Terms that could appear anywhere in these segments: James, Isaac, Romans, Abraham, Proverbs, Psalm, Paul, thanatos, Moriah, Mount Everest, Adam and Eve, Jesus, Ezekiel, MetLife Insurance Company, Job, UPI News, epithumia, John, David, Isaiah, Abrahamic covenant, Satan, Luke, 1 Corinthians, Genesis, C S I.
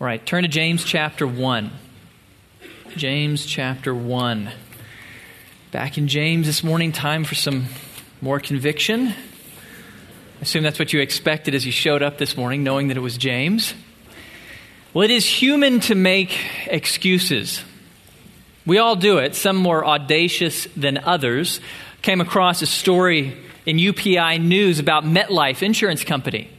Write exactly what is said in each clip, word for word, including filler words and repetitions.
All right, turn to James chapter one. James chapter one. Back in James this morning, time for some more conviction. I assume that's what you expected as you showed up this morning, knowing that it was James. Well, it is human to make excuses. We all do it, some more audacious than others. Came across a story in U P I News about MetLife Insurance Company,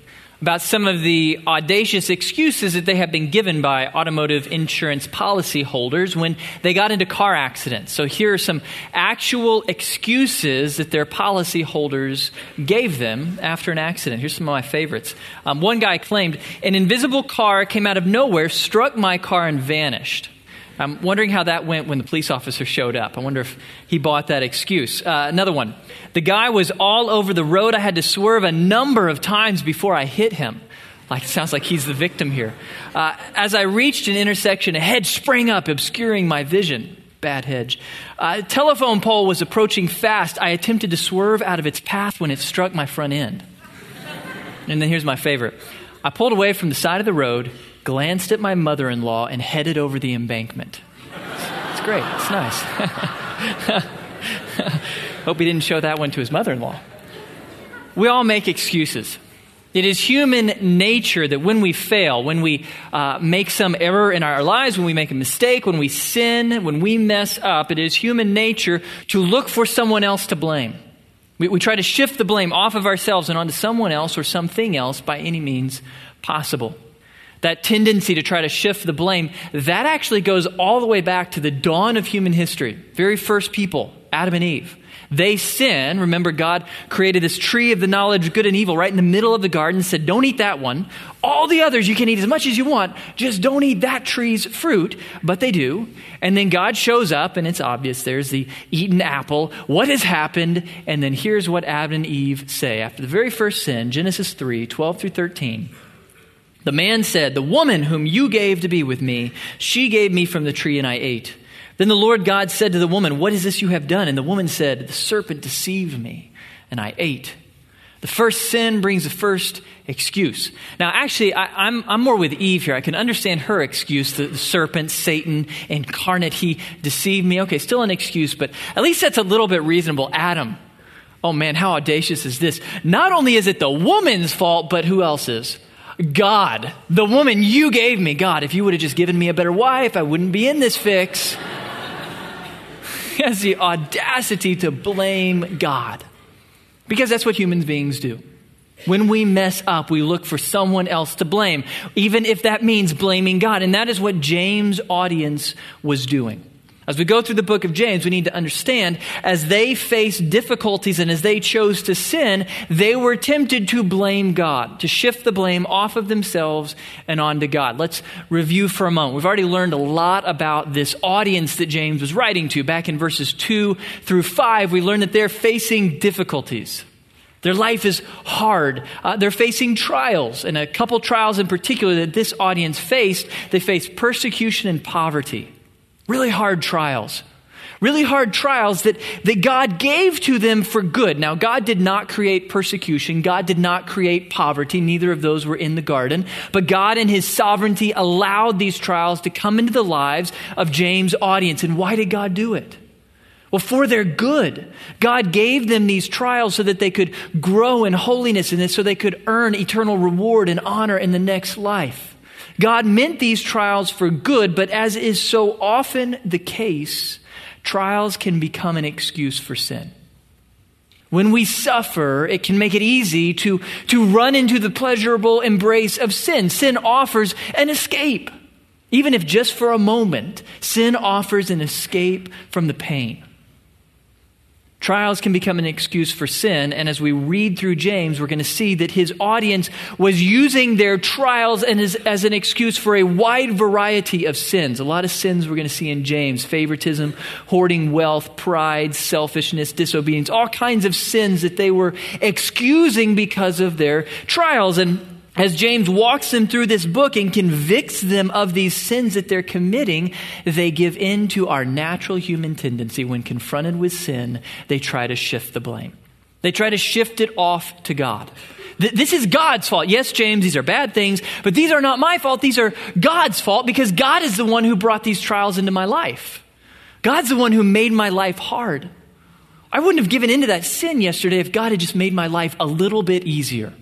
about some of the audacious excuses that they have been given by automotive insurance policy holders when they got into car accidents. So here are some actual excuses that their policy holders gave them after an accident. Here's some of my favorites. Um, one guy claimed, "An invisible car came out of nowhere, struck my car, and vanished." I'm wondering how that went when the police officer showed up. I wonder if he bought that excuse. Uh, another one. "The guy was all over the road. I had to swerve a number of times before I hit him." Like, it sounds like he's the victim here. Uh, "as I reached an intersection, a hedge sprang up, obscuring my vision." Bad hedge. Uh, "a telephone pole was approaching fast. I attempted to swerve out of its path when it struck my front end." And then here's my favorite. "I pulled away from the side of the road, glanced at my mother-in-law, and headed over the embankment." It's great. It's nice. Hope he didn't show that one to his mother-in-law. We all make excuses. It is human nature that when we fail, when we uh, make some error in our lives, when we make a mistake, when we sin, when we mess up, it is human nature to look for someone else to blame. We, we try to shift the blame off of ourselves and onto someone else or something else by any means possible. That tendency to try to shift the blame, that actually goes all the way back to the dawn of human history. Very first people, Adam and Eve. They sin. Remember, God created this tree of the knowledge of good and evil right in the middle of the garden, said, "Don't eat that one. All the others you can eat as much as you want. Just don't eat that tree's fruit." But they do. And then God shows up, and it's obvious. There's the eaten apple. What has happened? And then here's what Adam and Eve say after the very first sin, Genesis three, twelve through thirteen. "The man said, 'The woman whom you gave to be with me, she gave me from the tree and I ate.' Then the Lord God said to the woman, 'What is this you have done?' And the woman said, 'The serpent deceived me and I ate.'" The first sin brings the first excuse. Now, actually, I, I'm, I'm more with Eve here. I can understand her excuse, the, the serpent, Satan incarnate, he deceived me. Okay, still an excuse, but at least that's a little bit reasonable. Adam, oh man, how audacious is this? Not only is it the woman's fault, but who else's? God, the woman you gave me. God, if you would have just given me a better wife, I wouldn't be in this fix. He has the audacity to blame God. Because that's what human beings do. When we mess up, we look for someone else to blame, even if that means blaming God. And that is what James' audience was doing. As we go through the book of James, we need to understand as they faced difficulties and as they chose to sin, they were tempted to blame God, to shift the blame off of themselves and onto God. Let's review for a moment. We've already learned a lot about this audience that James was writing to. Back in verses two through five, we learned that they're facing difficulties. Their life is hard. Uh, they're facing trials, and a couple trials in particular that this audience faced. They faced persecution and poverty. Really hard trials. Really hard trials that, that God gave to them for good. Now, God did not create persecution. God did not create poverty. Neither of those were in the garden. But God in his sovereignty allowed these trials to come into the lives of James' audience. And why did God do it? Well, for their good. God gave them these trials so that they could grow in holiness and so they could earn eternal reward and honor in the next life. God meant these trials for good, but as is so often the case, trials can become an excuse for sin. When we suffer, it can make it easy to, to run into the pleasurable embrace of sin. Sin offers an escape. Even if just for a moment, sin offers an escape from the pain. Trials can become an excuse for sin, and as we read through James, we're going to see that his audience was using their trials and as, as an excuse for a wide variety of sins. A lot of sins we're going to see in James: favoritism, hoarding wealth, pride, selfishness, disobedience, all kinds of sins that they were excusing because of their trials. And as James walks them through this book and convicts them of these sins that they're committing, they give in to our natural human tendency. When confronted with sin, they try to shift the blame. They try to shift it off to God. Th- this is God's fault. Yes, James, these are bad things, but these are not my fault. These are God's fault because God is the one who brought these trials into my life. God's the one who made my life hard. I wouldn't have given into that sin yesterday if God had just made my life a little bit easier.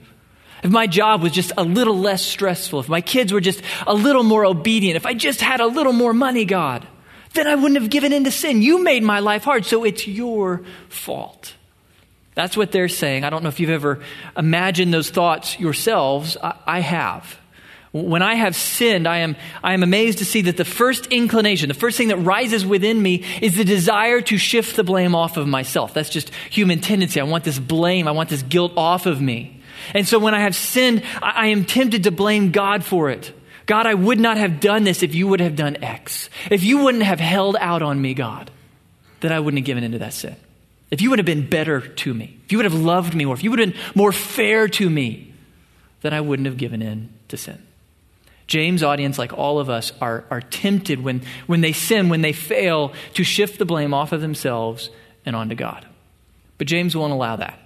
If my job was just a little less stressful, if my kids were just a little more obedient, if I just had a little more money, God, then I wouldn't have given in to sin. You made my life hard, so it's your fault. That's what they're saying. I don't know if you've ever imagined those thoughts yourselves. I, I have. When I have sinned, I am I am amazed to see that the first inclination, the first thing that rises within me is the desire to shift the blame off of myself. That's just human tendency. I want this blame. I want this guilt off of me. And so when I have sinned, I, I am tempted to blame God for it. God, I would not have done this if you would have done X. If you wouldn't have held out on me, God, then I wouldn't have given into that sin. If you would have been better to me, if you would have loved me more, if you would have been more fair to me, then I wouldn't have given in to sin. James' audience, like all of us, are, are tempted when, when they sin, when they fail, to shift the blame off of themselves and onto God. But James won't allow that.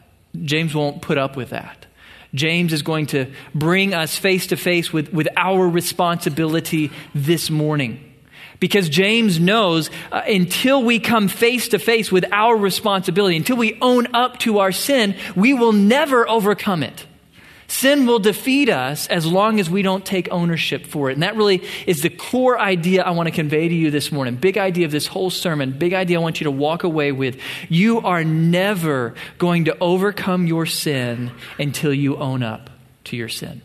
James won't put up with that. James is going to bring us face to face with, with our responsibility this morning. Because James knows uh, until we come face to face with our responsibility, until we own up to our sin, we will never overcome it. Sin will defeat us as long as we don't take ownership for it. And that really is the core idea I want to convey to you this morning. Big idea of this whole sermon. Big idea I want you to walk away with. You are never going to overcome your sin until you own up to your sin.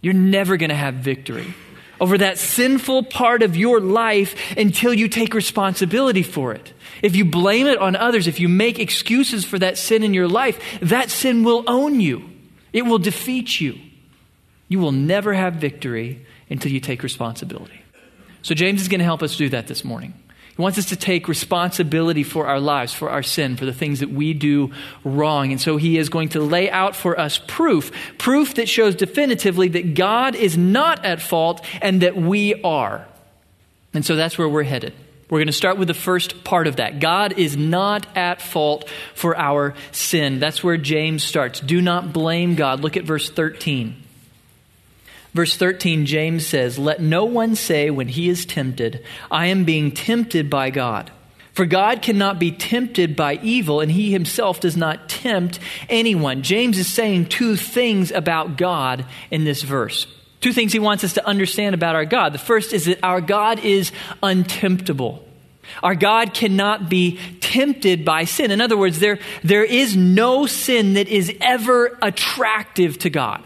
You're never going to have victory over that sinful part of your life until you take responsibility for it. If you blame it on others, if you make excuses for that sin in your life, that sin will own you. It will defeat you. You will never have victory until you take responsibility. So James is going to help us do that this morning. He wants us to take responsibility for our lives, for our sin, for the things that we do wrong. And so he is going to lay out for us proof, proof that shows definitively that God is not at fault and that we are. And so that's where we're headed. We're going to start with the first part of that. God is not at fault for our sin. That's where James starts. Do not blame God. Look at verse thirteen. Verse thirteen, James says, "Let no one say when he is tempted, I am being tempted by God. For God cannot be tempted by evil, and he himself does not tempt anyone." James is saying two things about God in this verse. Two things he wants us to understand about our God. The first is that our God is untemptable. Our God cannot be tempted by sin. In other words, there, there is no sin that is ever attractive to God.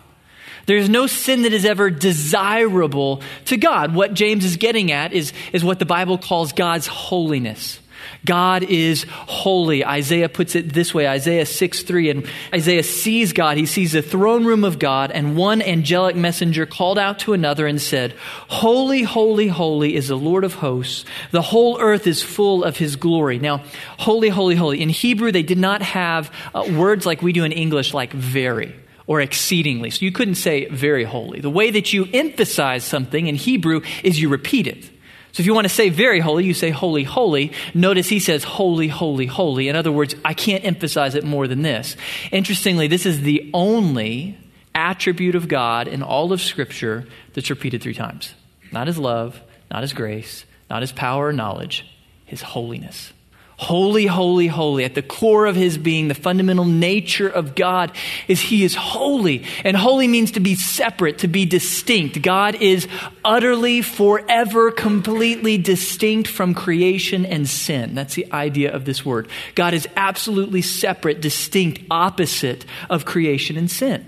There is no sin that is ever desirable to God. What James is getting at is, is what the Bible calls God's holiness. God is holy. Isaiah puts it this way, Isaiah six three, and Isaiah sees God. He sees the throne room of God, and one angelic messenger called out to another and said, "Holy, holy, holy is the Lord of hosts. The whole earth is full of his glory." Now, holy, holy, holy. In Hebrew, they did not have uh, words like we do in English, like very or exceedingly. So you couldn't say very holy. The way that you emphasize something in Hebrew is you repeat it. So if you want to say very holy, you say holy, holy. Notice he says holy, holy, holy. In other words, I can't emphasize it more than this. Interestingly, this is the only attribute of God in all of Scripture that's repeated three times. Not his love, not his grace, not his power or knowledge, his holiness. Holy, holy, holy. At the core of his being, the fundamental nature of God is he is holy. And holy means to be separate, to be distinct. God is utterly, forever, completely distinct from creation and sin. That's the idea of this word. God is absolutely separate, distinct, opposite of creation and sin.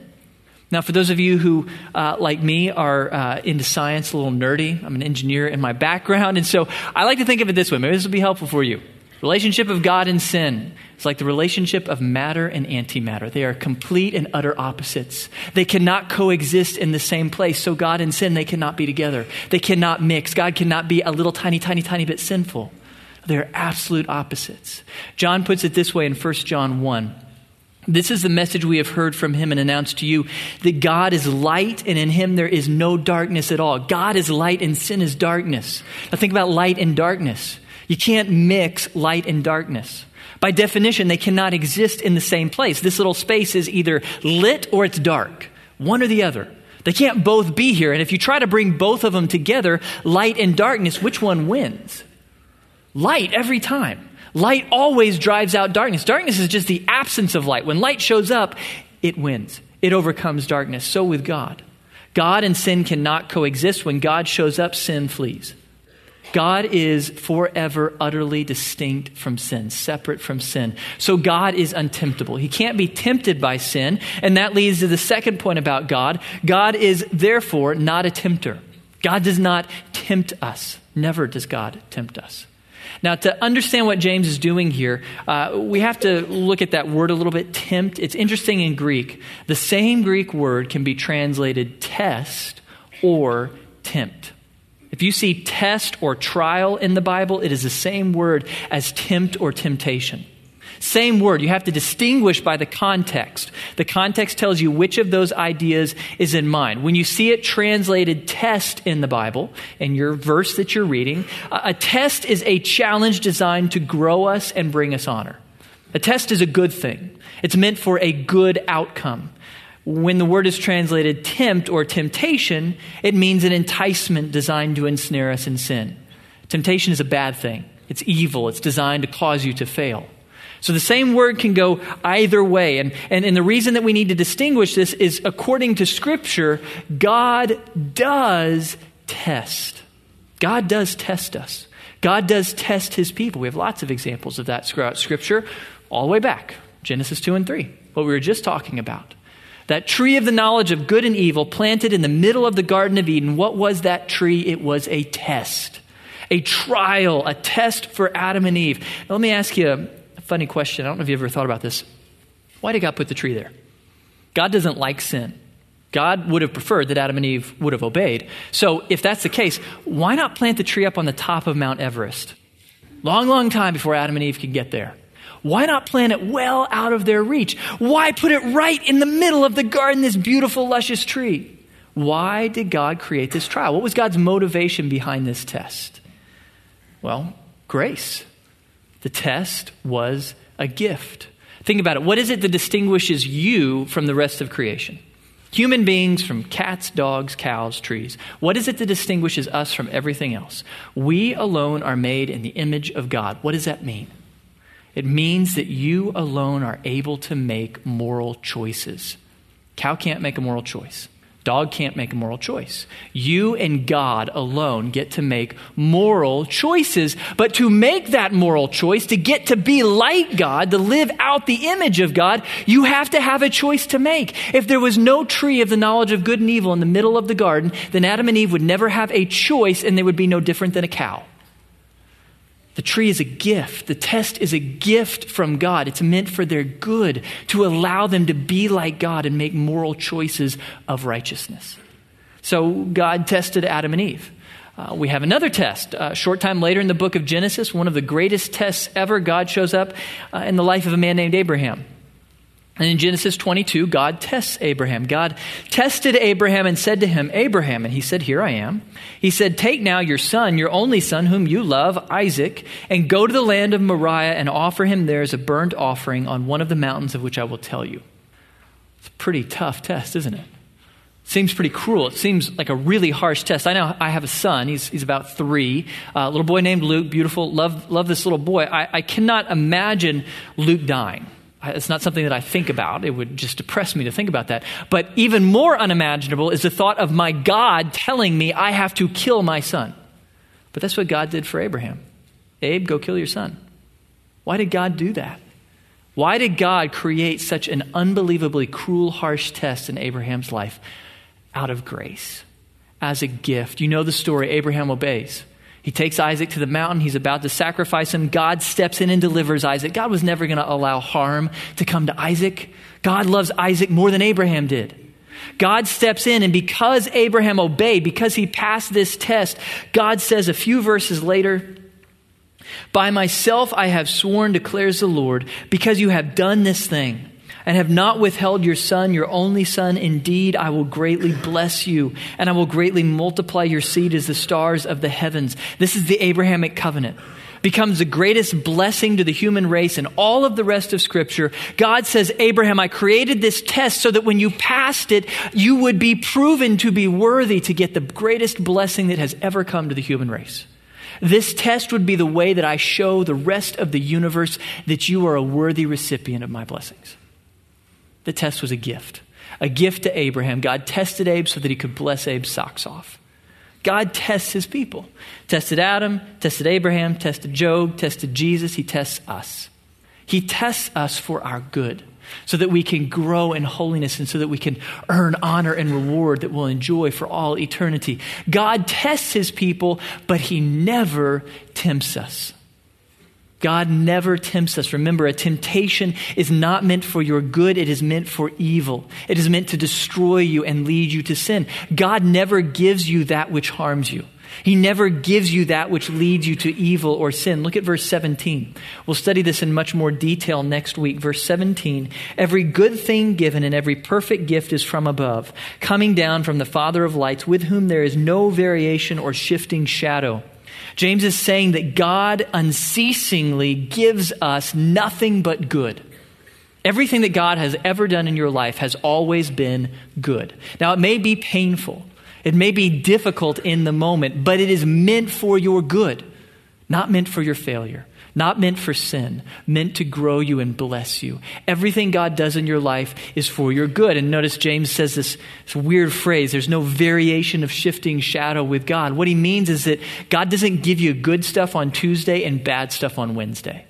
Now, for those of you who, uh, like me, are uh, into science, a little nerdy, I'm an engineer in my background, and so I like to think of it this way. Maybe this will be helpful for you. Relationship of God and sin. It's like the relationship of matter and antimatter. They are complete and utter opposites. They cannot coexist in the same place. So God and sin, they cannot be together. They cannot mix. God cannot be a little tiny, tiny, tiny bit sinful. They are absolute opposites. John puts it this way in First John one. "This is the message we have heard from him and announced to you, that God is light and in him there is no darkness at all." God is light and sin is darkness. Now think about light and darkness. You can't mix light and darkness. By definition, they cannot exist in the same place. This little space is either lit or it's dark, one or the other. They can't both be here. And if you try to bring both of them together, light and darkness, which one wins? Light every time. Light always drives out darkness. Darkness is just the absence of light. When light shows up, it wins. It overcomes darkness. So with God. God and sin cannot coexist. When God shows up, sin flees. God is forever utterly distinct from sin, separate from sin. So God is untemptable. He can't be tempted by sin. And that leads to the second point about God. God is therefore not a tempter. God does not tempt us. Never does God tempt us. Now, to understand what James is doing here, uh, we have to look at that word a little bit, tempt. It's interesting in Greek. The same Greek word can be translated test or tempt. If you see test or trial in the Bible, it is the same word as tempt or temptation. Same word. You have to distinguish by the context. The context tells you which of those ideas is in mind. When you see it translated test in the Bible, in your verse that you're reading, a test is a challenge designed to grow us and bring us honor. A test is a good thing. It's meant for a good outcome. When the word is translated tempt or temptation, it means an enticement designed to ensnare us in sin. Temptation is a bad thing. It's evil. It's designed to cause you to fail. So the same word can go either way. And, and, and the reason that we need to distinguish this is, according to Scripture, God does test. God does test us. God does test his people. We have lots of examples of that throughout Scripture, all the way back. Genesis two and three, what we were just talking about. That tree of the knowledge of good and evil planted in the middle of the Garden of Eden, what was that tree? It was a test, a trial, a test for Adam and Eve. Now, let me ask you a, a funny question. I don't know if you ever thought about this. Why did God put the tree there? God doesn't like sin. God would have preferred that Adam and Eve would have obeyed. So if that's the case, why not plant the tree up on the top of Mount Everest? Long, long time before Adam and Eve could get there. Why not plant it well out of their reach? Why put it right in the middle of the garden, this beautiful, luscious tree? Why did God create this trial? What was God's motivation behind this test? Well, grace. The test was a gift. Think about it. What is it that distinguishes you from the rest of creation? Human beings from cats, dogs, cows, trees. What is it that distinguishes us from everything else? We alone are made in the image of God. What does that mean? It means that you alone are able to make moral choices. Cow can't make a moral choice. Dog can't make a moral choice. You and God alone get to make moral choices. But to make that moral choice, to get to be like God, to live out the image of God, you have to have a choice to make. If there was no tree of the knowledge of good and evil in the middle of the garden, then Adam and Eve would never have a choice, and they would be no different than a cow. The tree is a gift. The test is a gift from God. It's meant for their good, to allow them to be like God and make moral choices of righteousness. So God tested Adam and Eve. Uh, we have another test. Uh, a short time later in the book of Genesis, one of the greatest tests ever, God shows up uh, in the life of a man named Abraham. And in Genesis twenty-two, God tests Abraham. God tested Abraham and said to him, Abraham, and he said, here I am. He said, take now your son, your only son, whom you love, Isaac, and go to the land of Moriah and offer him there as a burnt offering on one of the mountains of which I will tell you. It's a pretty tough test, isn't it? Seems pretty cruel. It seems like a really harsh test. I know I have a son. He's he's about three. A uh, little boy named Luke, beautiful. Love, love this little boy. I, I cannot imagine Luke dying. It's not something that I think about. It would just depress me to think about that. But even more unimaginable is the thought of my God telling me I have to kill my son. But that's what God did for Abraham. Abe, go kill your son. Why did God do that? Why did God create such an unbelievably cruel, harsh test in Abraham's life? Out of grace, as a gift. You know the story. Abraham obeys. He takes Isaac to the mountain. He's about to sacrifice him. God steps in and delivers Isaac. God was never going to allow harm to come to Isaac. God loves Isaac more than Abraham did. God steps in, and because Abraham obeyed, because he passed this test, God says a few verses later, by myself I have sworn, declares the Lord, because you have done this thing and have not withheld your son, your only son. Indeed, I will greatly bless you, and I will greatly multiply your seed as the stars of the heavens. This is the Abrahamic covenant. becomes the greatest blessing to the human race and all of the rest of Scripture. God says, Abraham, I created this test so that when you passed it, you would be proven to be worthy to get the greatest blessing that has ever come to the human race. This test would be the way that I show the rest of the universe that you are a worthy recipient of my blessings. The test was a gift, a gift to Abraham. God tested Abe so that he could bless Abe's socks off. God tests his people. Tested Adam, tested Abraham, tested Job, tested Jesus. He tests us. He tests us for our good so that we can grow in holiness and so that we can earn honor and reward that we'll enjoy for all eternity. God tests his people, but he never tempts us. God never tempts us. Remember, a temptation is not meant for your good. It is meant for evil. It is meant to destroy you and lead you to sin. God never gives you that which harms you. He never gives you that which leads you to evil or sin. Look at verse seventeen. We'll study this in much more detail next week. Verse seventeen, every good thing given and every perfect gift is from above, coming down from the Father of lights, with whom there is no variation or shifting shadow. James is saying that God unceasingly gives us nothing but good. Everything that God has ever done in your life has always been good. Now, it may be painful. It may be difficult in the moment, but it is meant for your good, not meant for your failure, not meant for sin, meant to grow you and bless you. Everything God does in your life is for your good. And notice James says this, this weird phrase, there's no variation of shifting shadow with God. What he means is that God doesn't give you good stuff on Tuesday and bad stuff on Wednesday.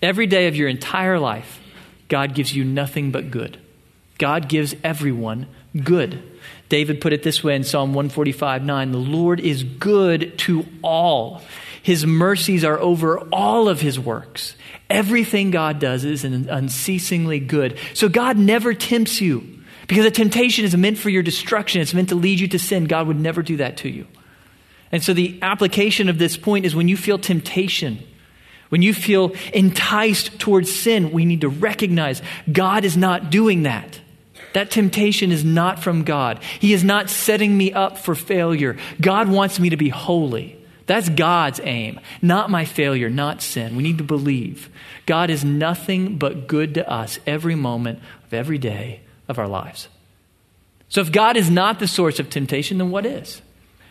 Every day of your entire life, God gives you nothing but good. God gives everyone good. David put it this way in Psalm one forty-five, nine, the Lord is good to all. His mercies are over all of his works. Everything God does is unceasingly good. So God never tempts you because a temptation is meant for your destruction. It's meant to lead you to sin. God would never do that to you. And so the application of this point is when you feel temptation, when you feel enticed towards sin, we need to recognize God is not doing that. That temptation is not from God. He is not setting me up for failure. God wants me to be holy. That's God's aim, not my failure, not sin. We need to believe God is nothing but good to us every moment of every day of our lives. So if God is not the source of temptation, then what is?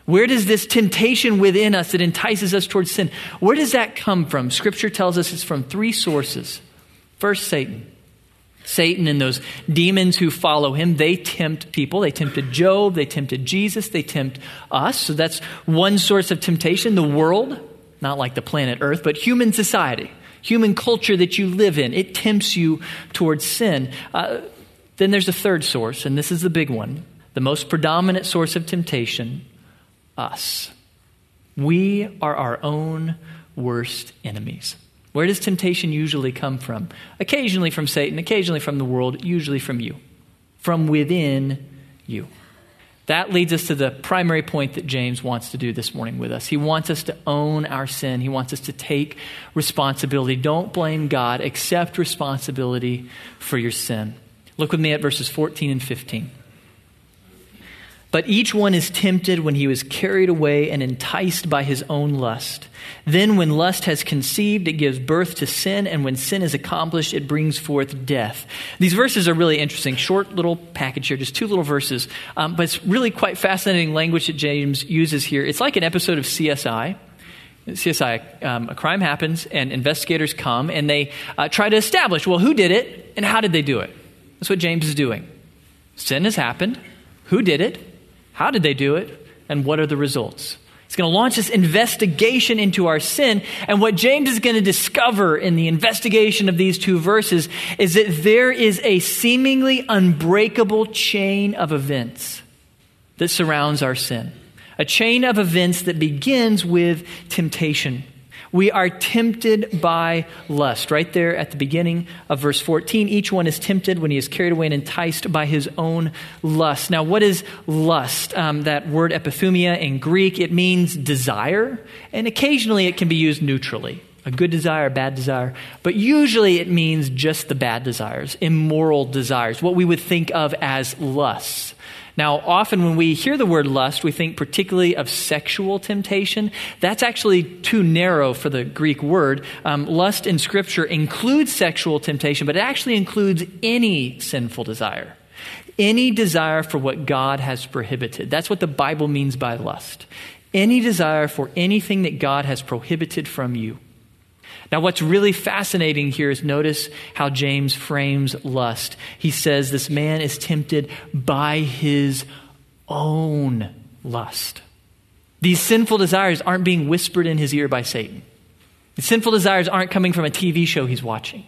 Where does this temptation within us that entices us towards sin, where does that come from? Scripture tells us it's from three sources. First, Satan. Satan and those demons who follow him, they tempt people. They tempted Job. They tempted Jesus. They tempt us. So that's one source of temptation, the world, not like the planet Earth, but human society, human culture that you live in. It tempts you towards sin. Uh, then there's a third source, and this is the big one, the most predominant source of temptation, us. We are our own worst enemies. Where does temptation usually come from? Occasionally from Satan, occasionally from the world, usually from you, from within you. That leads us to the primary point that James wants to do this morning with us. He wants us to own our sin. He wants us to take responsibility. Don't blame God. Accept responsibility for your sin. Look with me at verses fourteen and fifteen. But each one is tempted when he was carried away and enticed by his own lust. Then when lust has conceived, it gives birth to sin. And when sin is accomplished, it brings forth death. These verses are really interesting. Short little package here, just two little verses. Um, but it's really quite fascinating language that James uses here. It's like an episode of C S I. C S I, um, a crime happens and investigators come and they uh, try to establish, well, who did it and how did they do it? That's what James is doing. Sin has happened. Who did it? How did they do it? And what are the results? It's going to launch this investigation into our sin. And what James is going to discover in the investigation of these two verses is that there is a seemingly unbreakable chain of events that surrounds our sin. A chain of events that begins with temptation. We are tempted by lust. Right there at the beginning of verse fourteen, each one is tempted when he is carried away and enticed by his own lust. Now, what is lust? Um, that word epithumia in Greek, it means desire, and occasionally it can be used neutrally. A good desire, a bad desire. But usually it means just the bad desires, immoral desires, what we would think of as lusts. Now, often when we hear the word lust, we think particularly of sexual temptation. That's actually too narrow for the Greek word. Um, lust in Scripture includes sexual temptation, but it actually includes any sinful desire. Any desire for what God has prohibited. That's what the Bible means by lust. Any desire for anything that God has prohibited from you. Now, what's really fascinating here is notice how James frames lust. He says this man is tempted by his own lust. These sinful desires aren't being whispered in his ear by Satan. These sinful desires aren't coming from a T V show he's watching.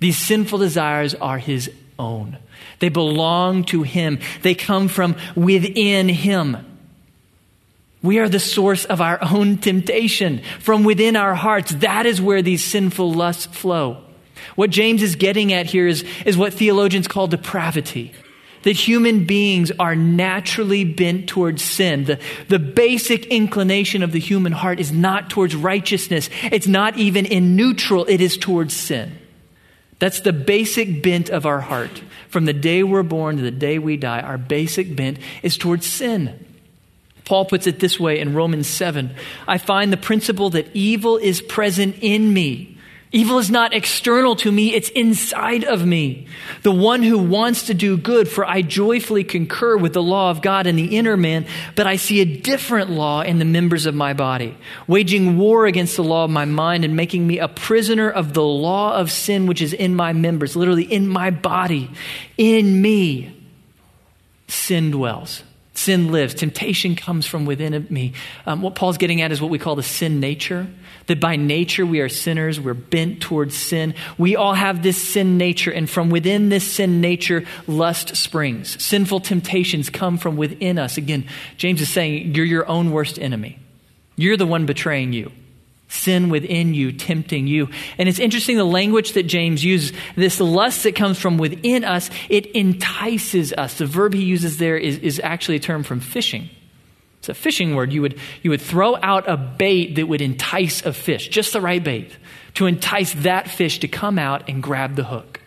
These sinful desires are his own. They belong to him. They come from within him. We are the source of our own temptation from within our hearts. That is where these sinful lusts flow. What James is getting at here is, is what theologians call depravity, that human beings are naturally bent towards sin. The, the basic inclination of the human heart is not towards righteousness. It's not even in neutral. It is towards sin. That's the basic bent of our heart. From the day we're born to the day we die, our basic bent is towards sin. Paul puts it this way in Romans seven. I find the principle that evil is present in me. Evil is not external to me, it's inside of me. The one who wants to do good, for I joyfully concur with the law of God in the inner man, but I see a different law in the members of my body, waging war against the law of my mind and making me a prisoner of the law of sin which is in my members, literally in my body, in me. Sin dwells. Sin lives. Temptation comes from within me. Um, what Paul's getting at is what we call the sin nature, that by nature we are sinners. We're bent towards sin. We all have this sin nature, and from within this sin nature, lust springs. Sinful temptations come from within us. Again, James is saying you're your own worst enemy. You're the one betraying you. Sin within you, tempting you. And it's interesting the language that James uses, this lust that comes from within us, it entices us. The verb he uses there is, is actually a term from fishing. It's a fishing word. You would, you would throw out a bait that would entice a fish, just the right bait, to entice that fish to come out and grab the hook.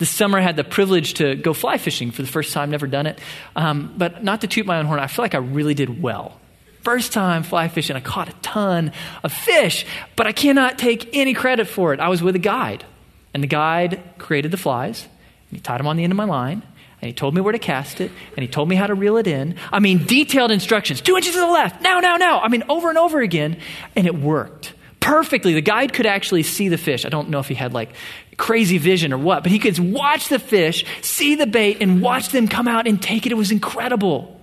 This summer I had the privilege to go fly fishing for the first time, never done it. Um, but not to toot my own horn, I feel like I really did well. First time fly fishing, I caught a ton of fish, but I cannot take any credit for it. I was with a guide, and the guide created the flies, and he tied them on the end of my line, and he told me where to cast it, and he told me how to reel it in. I mean, detailed instructions, two inches to the left, now, now, now. I mean, over and over again, and it worked perfectly. The guide could actually see the fish. I don't know if he had like crazy vision or what, but he could watch the fish, see the bait, and watch them come out and take it. It was incredible.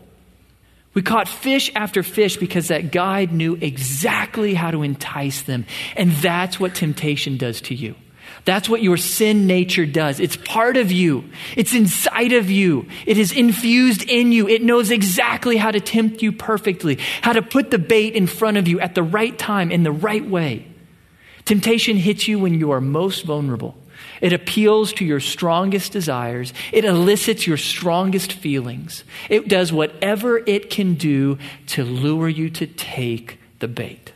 We caught fish after fish because that guide knew exactly how to entice them. And that's what temptation does to you. That's what your sin nature does. It's part of you. It's inside of you. It is infused in you. It knows exactly how to tempt you perfectly, how to put the bait in front of you at the right time, in the right way. Temptation hits you when you are most vulnerable. It appeals to your strongest desires. It elicits your strongest feelings. It does whatever it can do to lure you to take the bait.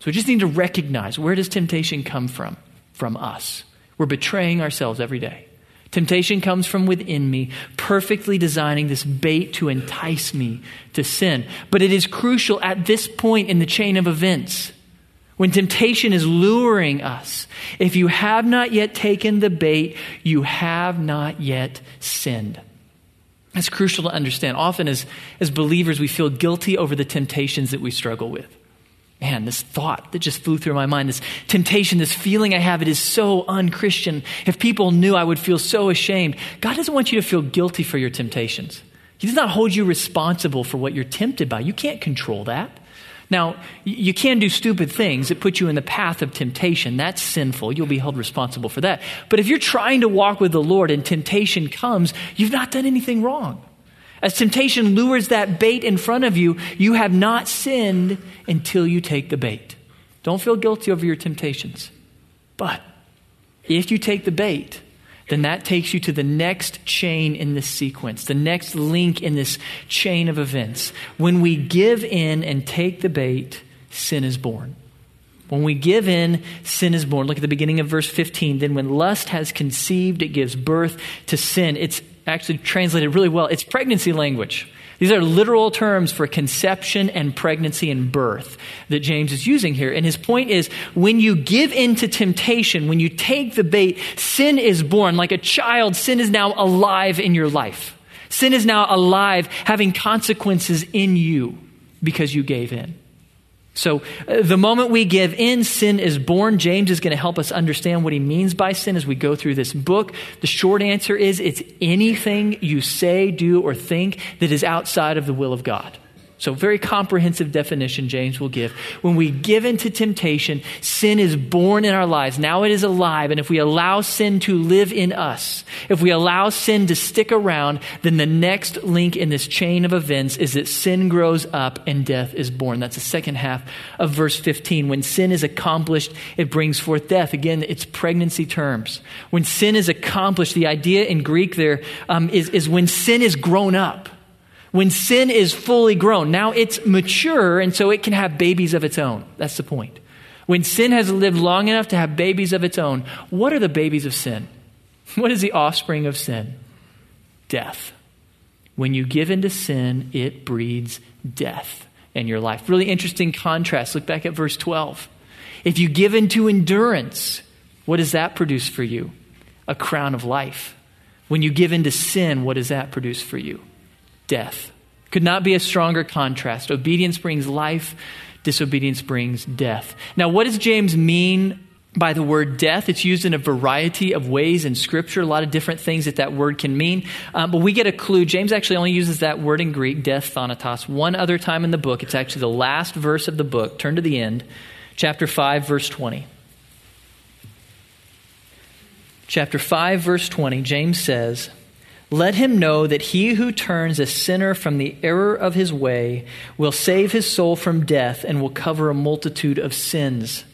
So we just need to recognize, where does temptation come from? From us. We're betraying ourselves every day. Temptation comes from within me, perfectly designing this bait to entice me to sin. But it is crucial at this point in the chain of events. When temptation is luring us, if you have not yet taken the bait, you have not yet sinned. That's crucial to understand. Often as, as believers, we feel guilty over the temptations that we struggle with. Man, this thought that just flew through my mind, this temptation, this feeling I have, it is so un-Christian. If people knew, I would feel so ashamed. God doesn't want you to feel guilty for your temptations. He does not hold you responsible for what you're tempted by. You can't control that. Now, you can do stupid things that put you in the path of temptation. That's sinful. You'll be held responsible for that. But if you're trying to walk with the Lord and temptation comes, you've not done anything wrong. As temptation lures that bait in front of you, you have not sinned until you take the bait. Don't feel guilty over your temptations. But if you take the bait, then that takes you to the next chain in this sequence, the next link in this chain of events. When we give in and take the bait, sin is born. When we give in, sin is born. Look at the beginning of verse fifteen. Then when lust has conceived, it gives birth to sin. It's actually translated really well. It's pregnancy language. These are literal terms for conception and pregnancy and birth that James is using here. And his point is, when you give in to temptation, when you take the bait, sin is born. Like a child, sin is now alive in your life. Sin is now alive, having consequences in you because you gave in. So uh, the moment we give in, sin is born. James is going to help us understand what he means by sin as we go through this book. The short answer is it's anything you say, do, or think that is outside of the will of God. So very comprehensive definition James will give. When we give in to temptation, sin is born in our lives. Now it is alive. And if we allow sin to live in us, if we allow sin to stick around, then the next link in this chain of events is that sin grows up and death is born. That's the second half of verse fifteen. When sin is accomplished, it brings forth death. Again, it's pregnancy terms. When sin is accomplished, the idea in Greek there um, is, is when sin is grown up. When sin is fully grown, now it's mature, and so it can have babies of its own. That's the point. When sin has lived long enough to have babies of its own, what are the babies of sin? What is the offspring of sin? Death. When you give into sin, it breeds death in your life. Really interesting contrast. Look back at verse twelve. If you give into endurance, what does that produce for you? A crown of life. When you give into sin, what does that produce for you? Death. Could not be a stronger contrast. Obedience brings life. Disobedience brings death. Now, what does James mean by the word death? It's used in a variety of ways in Scripture, a lot of different things that that word can mean. Um, but we get a clue. James actually only uses that word in Greek, death, thanatos, one other time in the book. It's actually the last verse of the book. Turn to the end. Chapter five, verse twenty. Chapter five, verse twenty, James says, "Let him know that he who turns a sinner from the error of his way will save his soul from death and will cover a multitude of sins."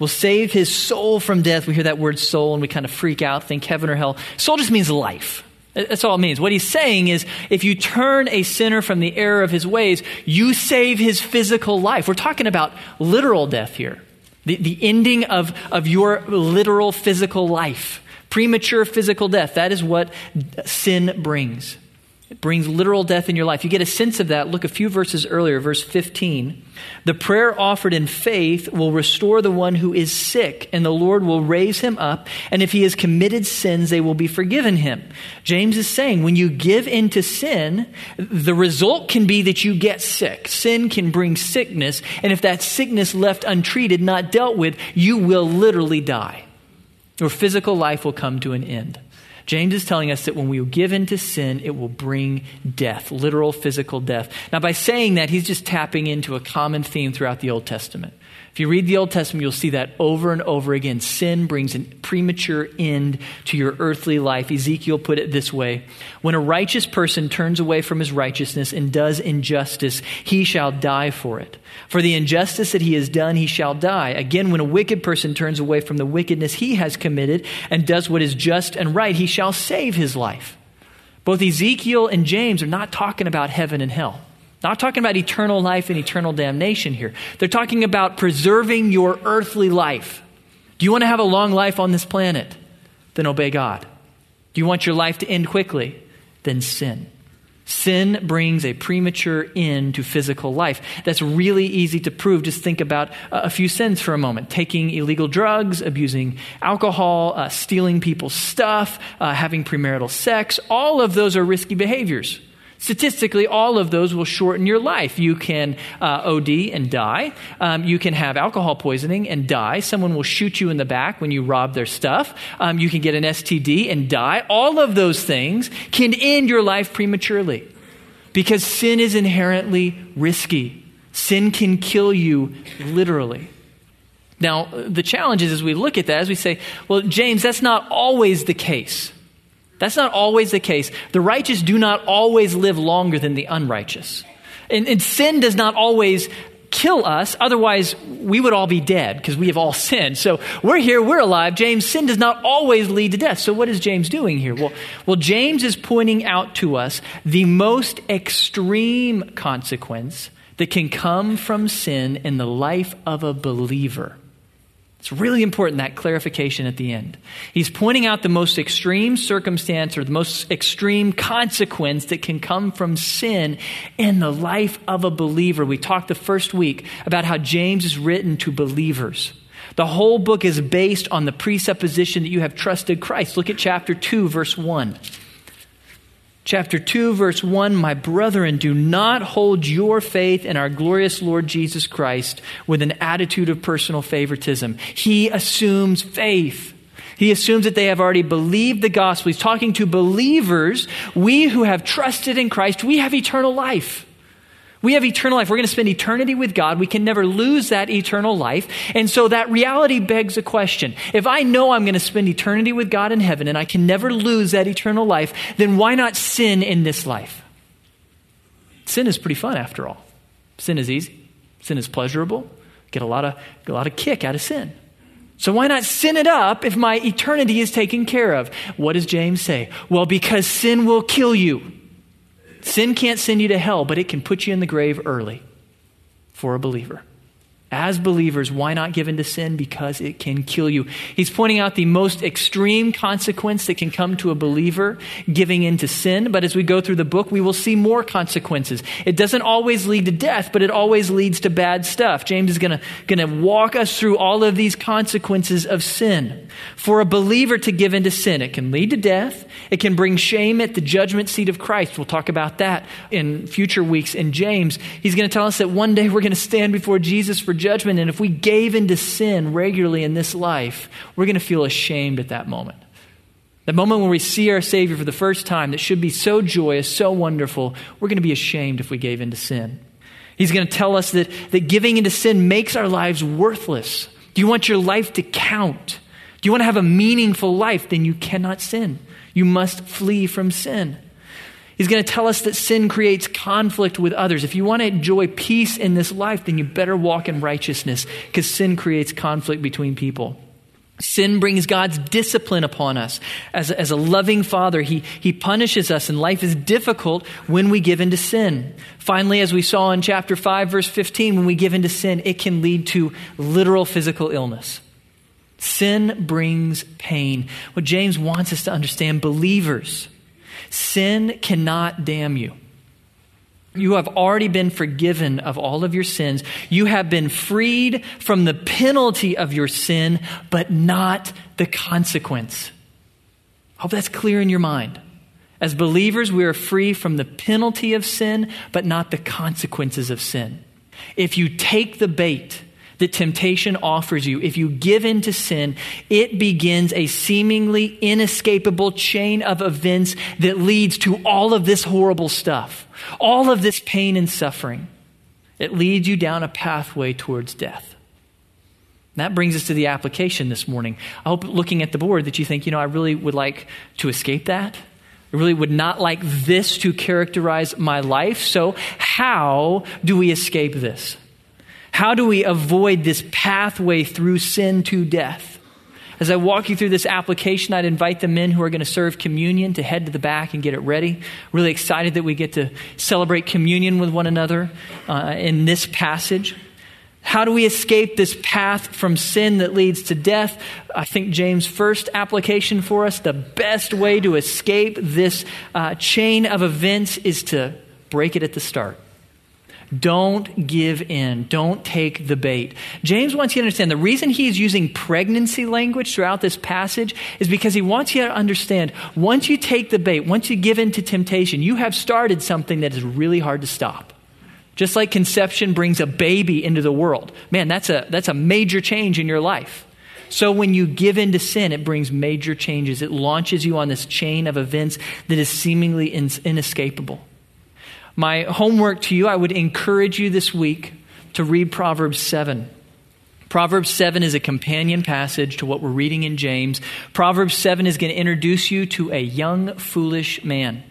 Will save his soul from death. We hear that word soul and we kind of freak out, think heaven or hell. Soul just means life. That's all it means. What he's saying is if you turn a sinner from the error of his ways, you save his physical life. We're talking about literal death here. The, the ending of, of your literal physical life. Premature physical death. That is what sin brings. It brings literal death in your life. You get a sense of that. Look a few verses earlier, verse fifteen. "The prayer offered in faith will restore the one who is sick, and the Lord will raise him up. And if he has committed sins, they will be forgiven him." James is saying when you give in to sin, the result can be that you get sick. Sin can bring sickness. And if that sickness left untreated, not dealt with, you will literally die. Your physical life will come to an end. James is telling us that when we give in to sin, it will bring death, literal physical death. Now, by saying that, he's just tapping into a common theme throughout the Old Testament. If you read the Old Testament, you'll see that over and over again. Sin brings a premature end to your earthly life. Ezekiel put it this way: "When a righteous person turns away from his righteousness and does injustice, he shall die for it. For the injustice that he has done, he shall die. Again, when a wicked person turns away from the wickedness he has committed and does what is just and right, he shall save his life." Both Ezekiel and James are not talking about heaven and hell. Not talking about eternal life and eternal damnation here. They're talking about preserving your earthly life. Do you want to have a long life on this planet? Then obey God. Do you want your life to end quickly? Then sin. Sin brings a premature end to physical life. That's really easy to prove. Just think about a few sins for a moment. Taking illegal drugs, abusing alcohol, uh, stealing people's stuff, uh, having premarital sex. All of those are risky behaviors. Statistically, all of those will shorten your life. You can uh, O D and die. Um, you can have alcohol poisoning and die. Someone will shoot you in the back when you rob their stuff. Um, you can get an S T D and die. All of those things can end your life prematurely because sin is inherently risky. Sin can kill you literally. Now, the challenge is as we look at that, as we say, well, James, that's not always the case. That's not always the case. The righteous do not always live longer than the unrighteous. And, and sin does not always kill us. Otherwise, we would all be dead because we have all sinned. So we're here, we're alive. James, sin does not always lead to death. So what is James doing here? Well, well, James is pointing out to us the most extreme consequence that can come from sin in the life of a believer. It's really important, that clarification at the end. He's pointing out the most extreme circumstance or the most extreme consequence that can come from sin in the life of a believer. We talked the first week about how James is written to believers. The whole book is based on the presupposition that you have trusted Christ. Look at chapter two, verse one. Chapter two, verse one, my brethren, do not hold your faith in our glorious Lord Jesus Christ with an attitude of personal favoritism. He assumes faith. He assumes that they have already believed the gospel. He's talking to believers. We who have trusted in Christ, we have eternal life. We have eternal life. We're going to spend eternity with God. We can never lose that eternal life. And so that reality begs a question. If I know I'm going to spend eternity with God in heaven and I can never lose that eternal life, then why not sin in this life? Sin is pretty fun after all. Sin is easy. Sin is pleasurable. Get a lot of, get a lot of kick out of sin. So why not sin it up if my eternity is taken care of? What does James say? Well, because sin will kill you. Sin can't send you to hell, but it can put you in the grave early for a believer. As believers, why not give in to sin? Because it can kill you. He's pointing out the most extreme consequence that can come to a believer giving in to sin. But as we go through the book, we will see more consequences. It doesn't always lead to death, but it always leads to bad stuff. James is going to walk us through all of these consequences of sin. For a believer to give in to sin, it can lead to death. It can bring shame at the judgment seat of Christ. We'll talk about that in future weeks. In James, he's going to tell us that one day we're going to stand before Jesus for judgment. And if we gave into sin regularly in this life, we're going to feel ashamed at that moment. The moment when we see our Savior for the first time, that should be so joyous, so wonderful, we're going to be ashamed if we gave into sin. He's going to tell us that, that giving into sin makes our lives worthless. Do you want your life to count? Do you want to have a meaningful life? Then you cannot sin. You must flee from sin. He's going to tell us that sin creates conflict with others. If you want to enjoy peace in this life, then you better walk in righteousness, because sin creates conflict between people. Sin brings God's discipline upon us. As a, as a loving father, he, he punishes us, and life is difficult when we give in to sin. Finally, as we saw in chapter five, verse fifteen, when we give in to sin, it can lead to literal physical illness. Sin brings pain. What James wants us to understand, believers, sin cannot damn you. You have already been forgiven of all of your sins. You have been freed from the penalty of your sin, but not the consequence. I hope that's clear in your mind. As believers, we are free from the penalty of sin, but not the consequences of sin. If you take the bait that temptation offers you, if you give in to sin, it begins a seemingly inescapable chain of events that leads to all of this horrible stuff, all of this pain and suffering. It leads you down a pathway towards death. And that brings us to the application this morning. I hope, looking at the board, that you think, you know, I really would like to escape that. I really would not like this to characterize my life. So how do we escape this? How do we avoid this pathway through sin to death? As I walk you through this application, I'd invite the men who are going to serve communion to head to the back and get it ready. Really excited that we get to celebrate communion with one another uh, in this passage. How do we escape this path from sin that leads to death? I think James' first application for us, the best way to escape this uh, chain of events is to break it at the start. Don't give in. Don't take the bait. James wants you to understand the reason he is using pregnancy language throughout this passage is because he wants you to understand once you take the bait, once you give in to temptation, you have started something that is really hard to stop. Just like conception brings a baby into the world. Man, that's a, that's a major change in your life. So when you give in to sin, it brings major changes. It launches you on this chain of events that is seemingly inescapable. My homework to you, I would encourage you this week to read Proverbs seven. Proverbs seven is a companion passage to what we're reading in James. Proverbs seven is going to introduce you to a young, foolish man.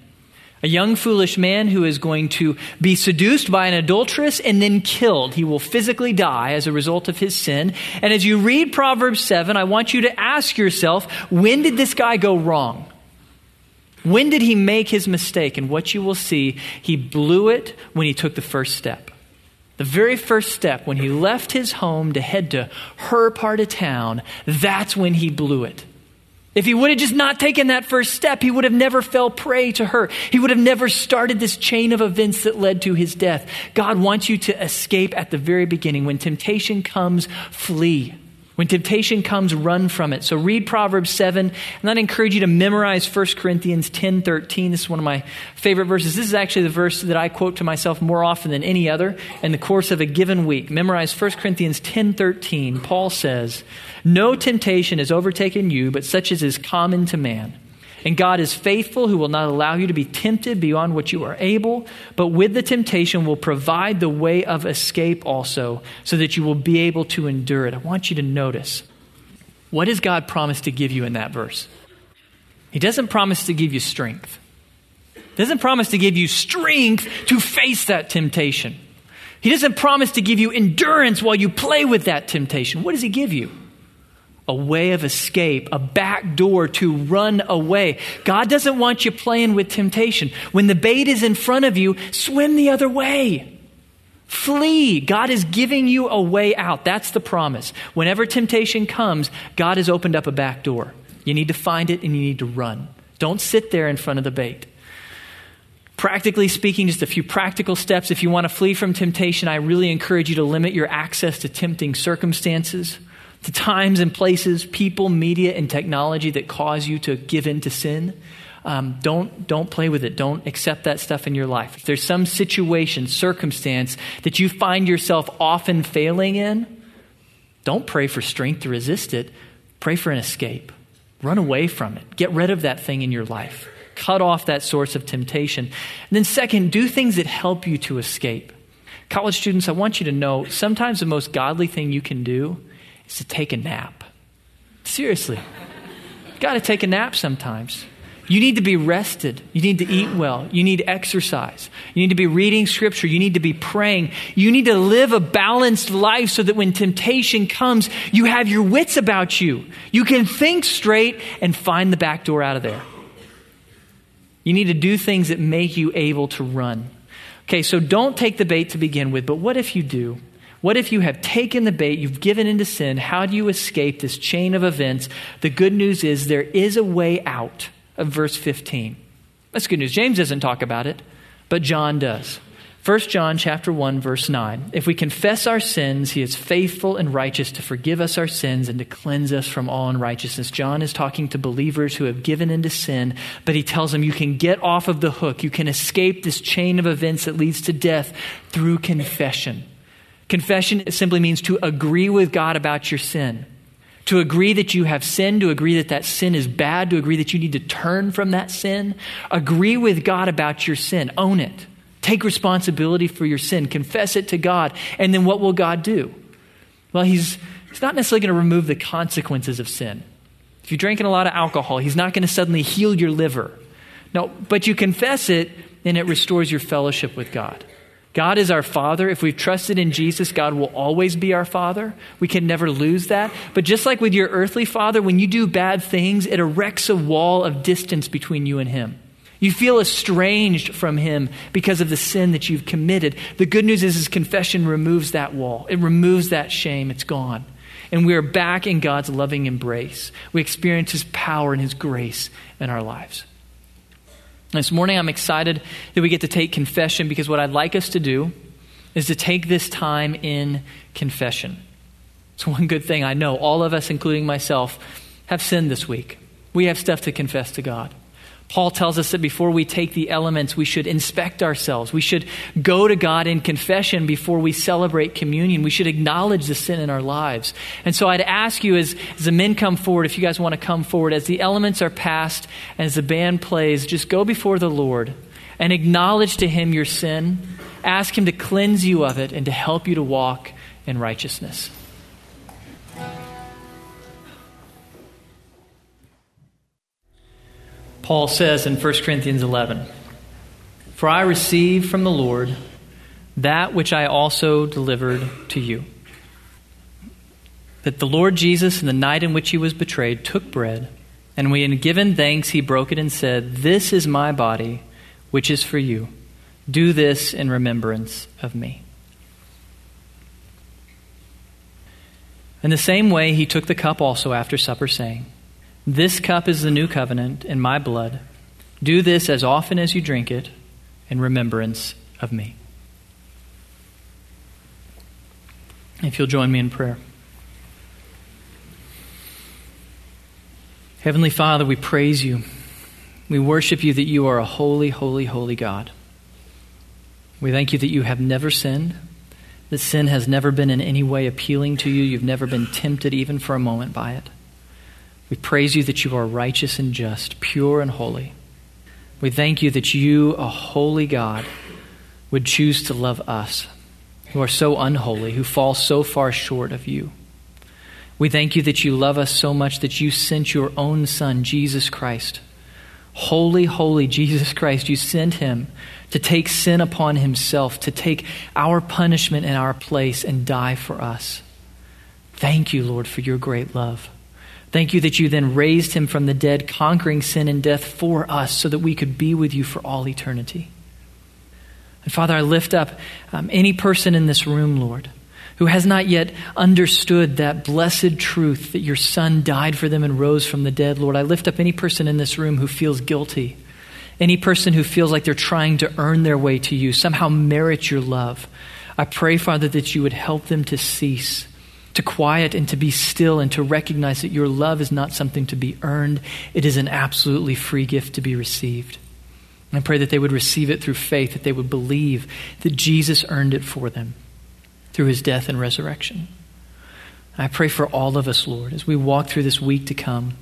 A young, foolish man who is going to be seduced by an adulteress and then killed. He will physically die as a result of his sin. And as you read Proverbs seven, I want you to ask yourself, when did this guy go wrong? When did he make his mistake? And what you will see, he blew it when he took the first step. The very first step, when he left his home to head to her part of town, that's when he blew it. If he would have just not taken that first step, he would have never fell prey to her. He would have never started this chain of events that led to his death. God wants you to escape at the very beginning. When temptation comes, flee. When temptation comes, run from it. So read Proverbs seven, and I'd encourage you to memorize First Corinthians ten thirteen. This is one of my favorite verses. This is actually the verse that I quote to myself more often than any other in the course of a given week. Memorize First Corinthians ten thirteen. Paul says, "No temptation has overtaken you, but such as is common to man. And God is faithful, who will not allow you to be tempted beyond what you are able, but with the temptation will provide the way of escape also, so that you will be able to endure it." I want you to notice, what does God promise to give you in that verse? He doesn't promise to give you strength. He doesn't promise to give you strength to face that temptation. He doesn't promise to give you endurance while you play with that temptation. What does he give you? A way of escape, a back door to run away. God doesn't want you playing with temptation. When the bait is in front of you, swim the other way. Flee. God is giving you a way out. That's the promise. Whenever temptation comes, God has opened up a back door. You need to find it and you need to run. Don't sit there in front of the bait. Practically speaking, just a few practical steps. If you want to flee from temptation, I really encourage you to limit your access to tempting circumstances, to times and places, people, media, and technology that cause you to give in to sin. Um, don't, don't play with it. Don't accept that stuff in your life. If there's some situation, circumstance that you find yourself often failing in, don't pray for strength to resist it. Pray for an escape. Run away from it. Get rid of that thing in your life. Cut off that source of temptation. And then second, do things that help you to escape. College students, I want you to know, sometimes the most godly thing you can do is to take a nap. Seriously. You got to take a nap sometimes. You need to be rested. You need to eat well. You need exercise. You need to be reading scripture. You need to be praying. You need to live a balanced life so that when temptation comes, you have your wits about you. You can think straight and find the back door out of there. You need to do things that make you able to run. Okay, so don't take the bait to begin with, but what if you do? What if you have taken the bait, you've given into sin? How do you escape this chain of events? The good news is there is a way out of verse fifteen. That's good news. James doesn't talk about it, but John does. First John chapter one, verse nine. "If we confess our sins, he is faithful and righteous to forgive us our sins and to cleanse us from all unrighteousness." John is talking to believers who have given into sin, but he tells them you can get off of the hook. You can escape this chain of events that leads to death through confession. Confession simply means to agree with God about your sin, to agree that you have sinned, to agree that that sin is bad, to agree that you need to turn from that sin. Agree with God about your sin. Own it. Take responsibility for your sin. Confess it to God. And then what will God do? Well, he's, he's not necessarily going to remove the consequences of sin. If you're drinking a lot of alcohol, he's not going to suddenly heal your liver. No, but you confess it and it restores your fellowship with God. God is our Father. If we've trusted in Jesus, God will always be our Father. We can never lose that. But just like with your earthly father, when you do bad things, it erects a wall of distance between you and him. You feel estranged from him because of the sin that you've committed. The good news is his confession removes that wall. It removes that shame. It's gone. And we are back in God's loving embrace. We experience his power and his grace in our lives. This morning, I'm excited that we get to take confession, because what I'd like us to do is to take this time in confession. It's one good thing I know. All of us, including myself, have sinned this week. We have stuff to confess to God. Paul tells us that before we take the elements, we should inspect ourselves. We should go to God in confession before we celebrate communion. We should acknowledge the sin in our lives. And so I'd ask you, as, as the men come forward, if you guys want to come forward, as the elements are passed, as the band plays, just go before the Lord and acknowledge to him your sin. Ask him to cleanse you of it and to help you to walk in righteousness. Paul says in First Corinthians eleven, "For I received from the Lord that which I also delivered to you, that the Lord Jesus, in the night in which he was betrayed, took bread, and when he had given thanks, he broke it and said, 'This is my body, which is for you. Do this in remembrance of me.'" In the same way, he took the cup also after supper, saying, "This cup is the new covenant in my blood. Do this as often as you drink it in remembrance of me." If you'll join me in prayer. Heavenly Father, we praise you. We worship you that you are a holy, holy, holy God. We thank you that you have never sinned, that sin has never been in any way appealing to you. You've never been tempted even for a moment by it. We praise you that you are righteous and just, pure and holy. We thank you that you, a holy God, would choose to love us, who are so unholy, who fall so far short of you. We thank you that you love us so much that you sent your own Son, Jesus Christ. Holy, holy Jesus Christ, you sent him to take sin upon himself, to take our punishment in our place and die for us. Thank you, Lord, for your great love. Thank you that you then raised him from the dead, conquering sin and death for us so that we could be with you for all eternity. And Father, I lift up um, any person in this room, Lord, who has not yet understood that blessed truth that your Son died for them and rose from the dead. Lord, I lift up any person in this room who feels guilty, any person who feels like they're trying to earn their way to you, somehow merit your love. I pray, Father, that you would help them to cease, to quiet and to be still and to recognize that your love is not something to be earned. It is an absolutely free gift to be received. And I pray that they would receive it through faith, that they would believe that Jesus earned it for them through his death and resurrection. I pray for all of us, Lord, as we walk through this week to come.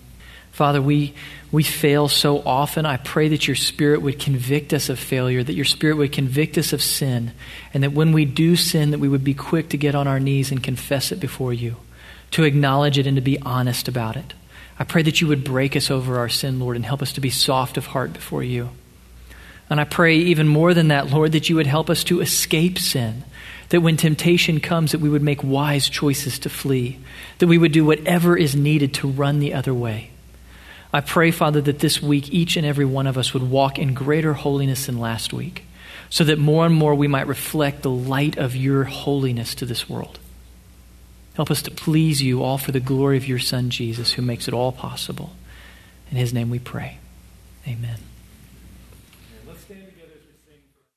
Father, we we fail so often. I pray that your Spirit would convict us of failure, that your Spirit would convict us of sin, and that when we do sin, that we would be quick to get on our knees and confess it before you, to acknowledge it and to be honest about it. I pray that you would break us over our sin, Lord, and help us to be soft of heart before you. And I pray even more than that, Lord, that you would help us to escape sin, that when temptation comes, that we would make wise choices to flee, that we would do whatever is needed to run the other way. I pray, Father, that this week each and every one of us would walk in greater holiness than last week, so that more and more we might reflect the light of your holiness to this world. Help us to please you, all for the glory of your Son, Jesus, who makes it all possible. In his name we pray. Amen. Let's stand together.